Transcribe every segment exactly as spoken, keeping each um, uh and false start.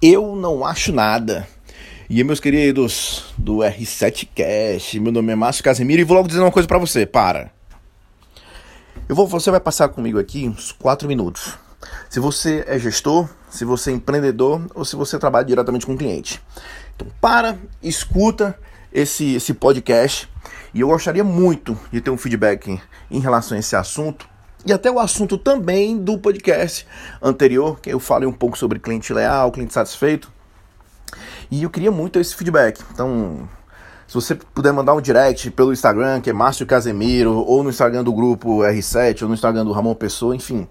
Eu não acho nada. E aí, meus queridos do R sete Cast, meu nome é Márcio Casemiro e vou logo dizer uma coisa pra você, para. Eu vou, você vai passar comigo aqui uns quatro minutos. Se você é gestor, se você é empreendedor ou se você trabalha diretamente com o cliente. Então para, escuta esse, esse podcast e eu gostaria muito de ter um feedback em relação a esse assunto. E até o assunto também do podcast anterior, que eu falei um pouco sobre cliente leal, cliente satisfeito. E eu queria muito esse feedback. Então, se você puder mandar um direct pelo Instagram, que é Márcio Casemiro, ou no Instagram do grupo R sete, ou no Instagram do Ramon Pessoa, enfim.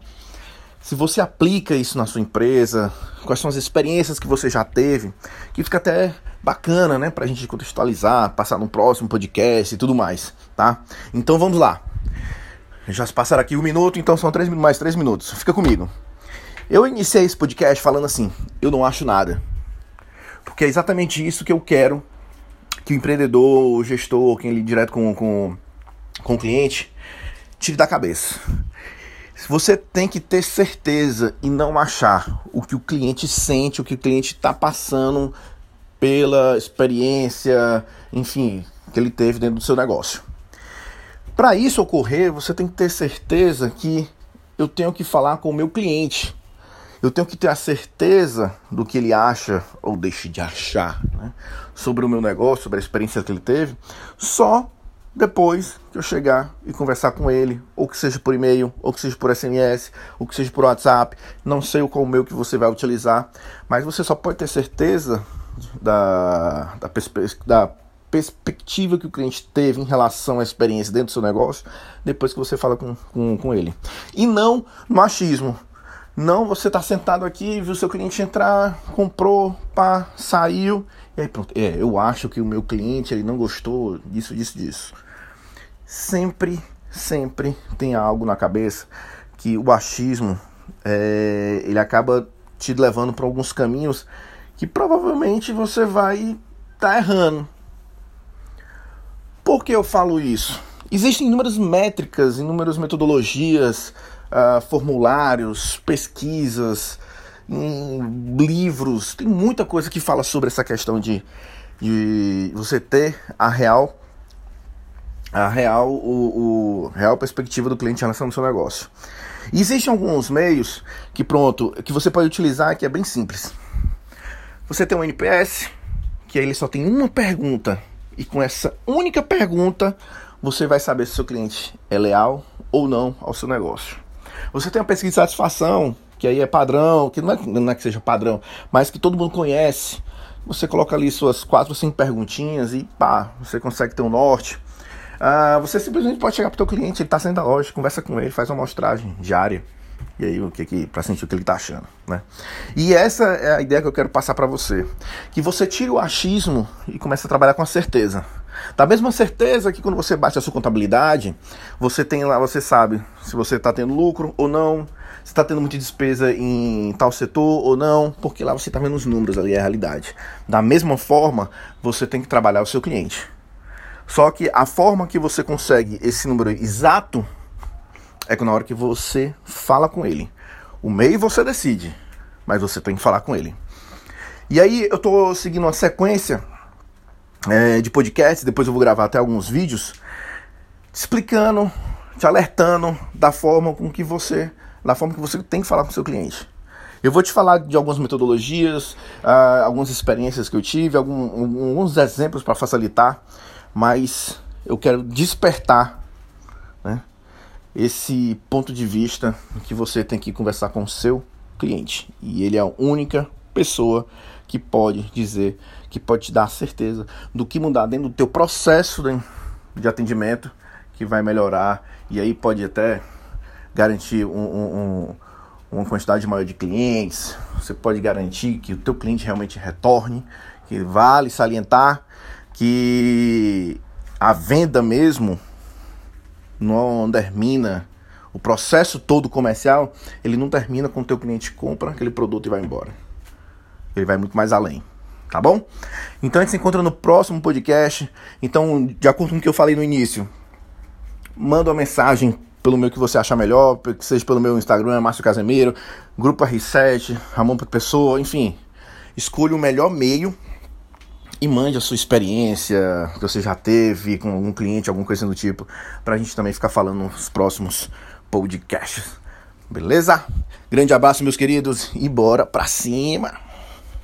Se você aplica isso na sua empresa, quais são as experiências que você já teve, que fica até bacana, né? Pra gente contextualizar, passar no próximo podcast e tudo mais, tá? Então, vamos lá. Já se passaram aqui um minuto, então são três, mais três minutos. Fica comigo. Eu iniciei esse podcast falando assim, eu não acho nada. Porque é exatamente isso que eu quero que o empreendedor, o gestor, quem lida direto com, com, com o cliente, tire da cabeça. Você tem que ter certeza e não achar o que o cliente sente, o que o cliente está passando pela experiência, enfim, que ele teve dentro do seu negócio. Para isso ocorrer, você tem que ter certeza que eu tenho que falar com o meu cliente. Eu tenho que ter a certeza do que ele acha ou deixa de achar, né, sobre o meu negócio, sobre a experiência que ele teve, só depois que eu chegar e conversar com ele, ou que seja por e-mail, ou que seja por S M S, ou que seja por WhatsApp. Não sei qual o meu que você vai utilizar, mas você só pode ter certeza da, da perspectiva, perspectiva que o cliente teve em relação à experiência dentro do seu negócio, depois que você fala com, com, com ele. E não machismo. Não, você está sentado aqui, viu seu cliente entrar, comprou, pá, saiu, e aí pronto. É, eu acho que o meu cliente ele não gostou disso, disso, disso. Sempre, sempre tem algo na cabeça que o achismo, é, ele acaba te levando para alguns caminhos que provavelmente você vai estar errando. Por que eu falo isso? Existem inúmeras métricas, inúmeras metodologias, uh, formulários, pesquisas, um, livros. Tem muita coisa que fala sobre essa questão de, de você ter a real, a real, o, o, real perspectiva do cliente em relação ao seu negócio. E existem alguns meios que, pronto, que você pode utilizar que é bem simples. Você tem um N P S, que aí ele só tem uma pergunta. E com essa única pergunta, você vai saber se o seu cliente é leal ou não ao seu negócio. Você tem uma pesquisa de satisfação, que aí é padrão, que não é, não é que seja padrão, mas que todo mundo conhece. Você coloca ali suas quatro ou cinco perguntinhas e pá, você consegue ter um norte. Ah, você simplesmente pode chegar para o seu cliente, ele está saindo da loja, conversa com ele, faz uma amostragem diária. E aí, o que que, para sentir o que ele está achando, né? E essa é a ideia que eu quero passar para você. Que você tira o achismo e começa a trabalhar com a certeza. Da mesma certeza que quando você bate a sua contabilidade, você tem lá, você sabe se você está tendo lucro ou não, se está tendo muita despesa em tal setor ou não, porque lá você está vendo os números, ali é a realidade. Da mesma forma, você tem que trabalhar o seu cliente. Só que a forma que você consegue esse número exato é que na hora que você fala com ele. O meio você decide, mas você tem que falar com ele. E aí eu tô seguindo uma sequência é, de podcasts, depois eu vou gravar até alguns vídeos, te explicando, te alertando da forma com que você, da forma que você tem que falar com o seu cliente. Eu vou te falar de algumas metodologias, uh, algumas experiências que eu tive, algum, alguns exemplos para facilitar, mas eu quero despertar, né, esse ponto de vista que você tem que conversar com o seu cliente. E ele é a única pessoa que pode dizer, que pode te dar a certeza do que mudar dentro do teu processo de atendimento, que vai melhorar e aí pode até garantir um, um, um, uma quantidade maior de clientes. Você pode garantir que o teu cliente realmente retorne, que vale salientar que a venda mesmo não termina, o processo todo comercial, ele não termina quando o teu cliente compra aquele produto e vai embora. Ele vai muito mais além, tá bom? Então a gente se encontra no próximo podcast. Então, de acordo com o que eu falei no início, manda uma mensagem pelo meu que você achar melhor, que seja pelo meu Instagram, Márcio Casemiro, Grupo R sete, Ramon Pessoa, enfim. escolha o melhor meio e mande a sua experiência que você já teve com algum cliente, alguma coisa do tipo, pra gente também ficar falando nos próximos podcasts. Beleza? Grande abraço, meus queridos, e bora pra cima!